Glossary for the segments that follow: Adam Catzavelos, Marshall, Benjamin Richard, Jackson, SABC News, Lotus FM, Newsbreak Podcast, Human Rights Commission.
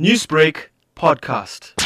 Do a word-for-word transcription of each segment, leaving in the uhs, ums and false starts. Newsbreak Podcast.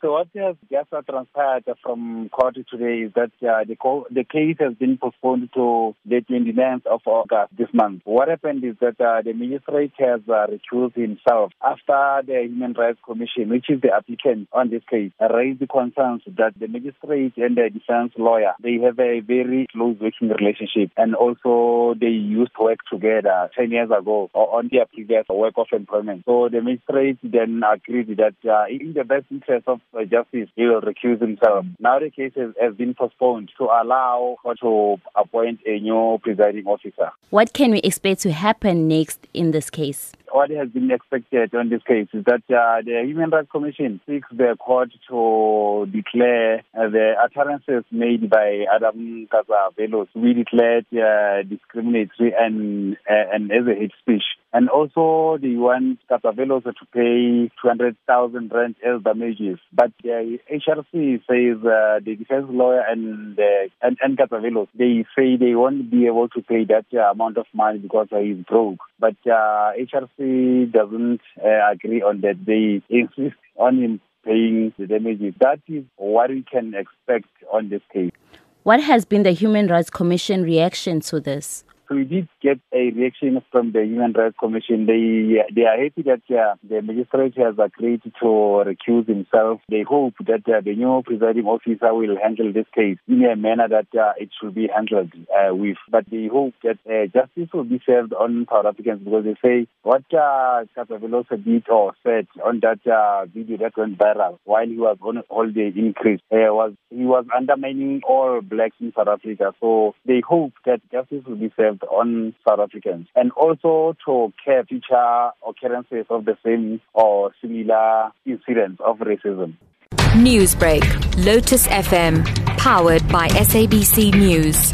So what has just transpired from court today is that uh, the, co- the case has been postponed to the twenty-ninth of August this month. What happened is that uh, the magistrate has uh, recused himself after the Human Rights Commission, which is the applicant on this case, raised the concerns that the magistrate and the defense lawyer, they have a very close working relationship, and also they used to work together ten years ago on their previous work of employment. So the magistrate then agreed that uh, in the best interest of justice, he will recuse himself. Now the case has, has been postponed to allow her to appoint a new presiding officer. What can we expect to happen next in this case? What has been expected on this case is that uh, the Human Rights Commission seeks the court to declare uh, the utterances made by Adam Catzavelos. We declared uh, discriminatory and, uh, and as a hate speech. And also they want Catzavelos to pay two hundred thousand rand as damages. But the H R C says uh, the defense lawyer and, uh, and, and Catzavelos, they say they won't be able to pay that uh, amount of money because he's broke. But uh, H R C doesn't uh, agree on that. They insist on him paying the damages. That is what we can expect on this case. What has been the Human Rights Commission reaction to this? So we did get a reaction from the Human Rights Commission. They they are happy that uh, the magistrate has agreed to recuse himself. They hope that uh, the new presiding officer will handle this case in a manner that uh, it should be handled uh, with. But they hope that uh, justice will be served on South Africans, because they say what uh, Catzavelos did or said on that uh, video that went viral while he was on holiday in Greece, uh, was he was undermining all blacks in South Africa. So they hope that justice will be served on South Africans, and also to care future occurrences of the same or similar incidents of racism. Newsbreak, Lotus F M, powered by S A B C News.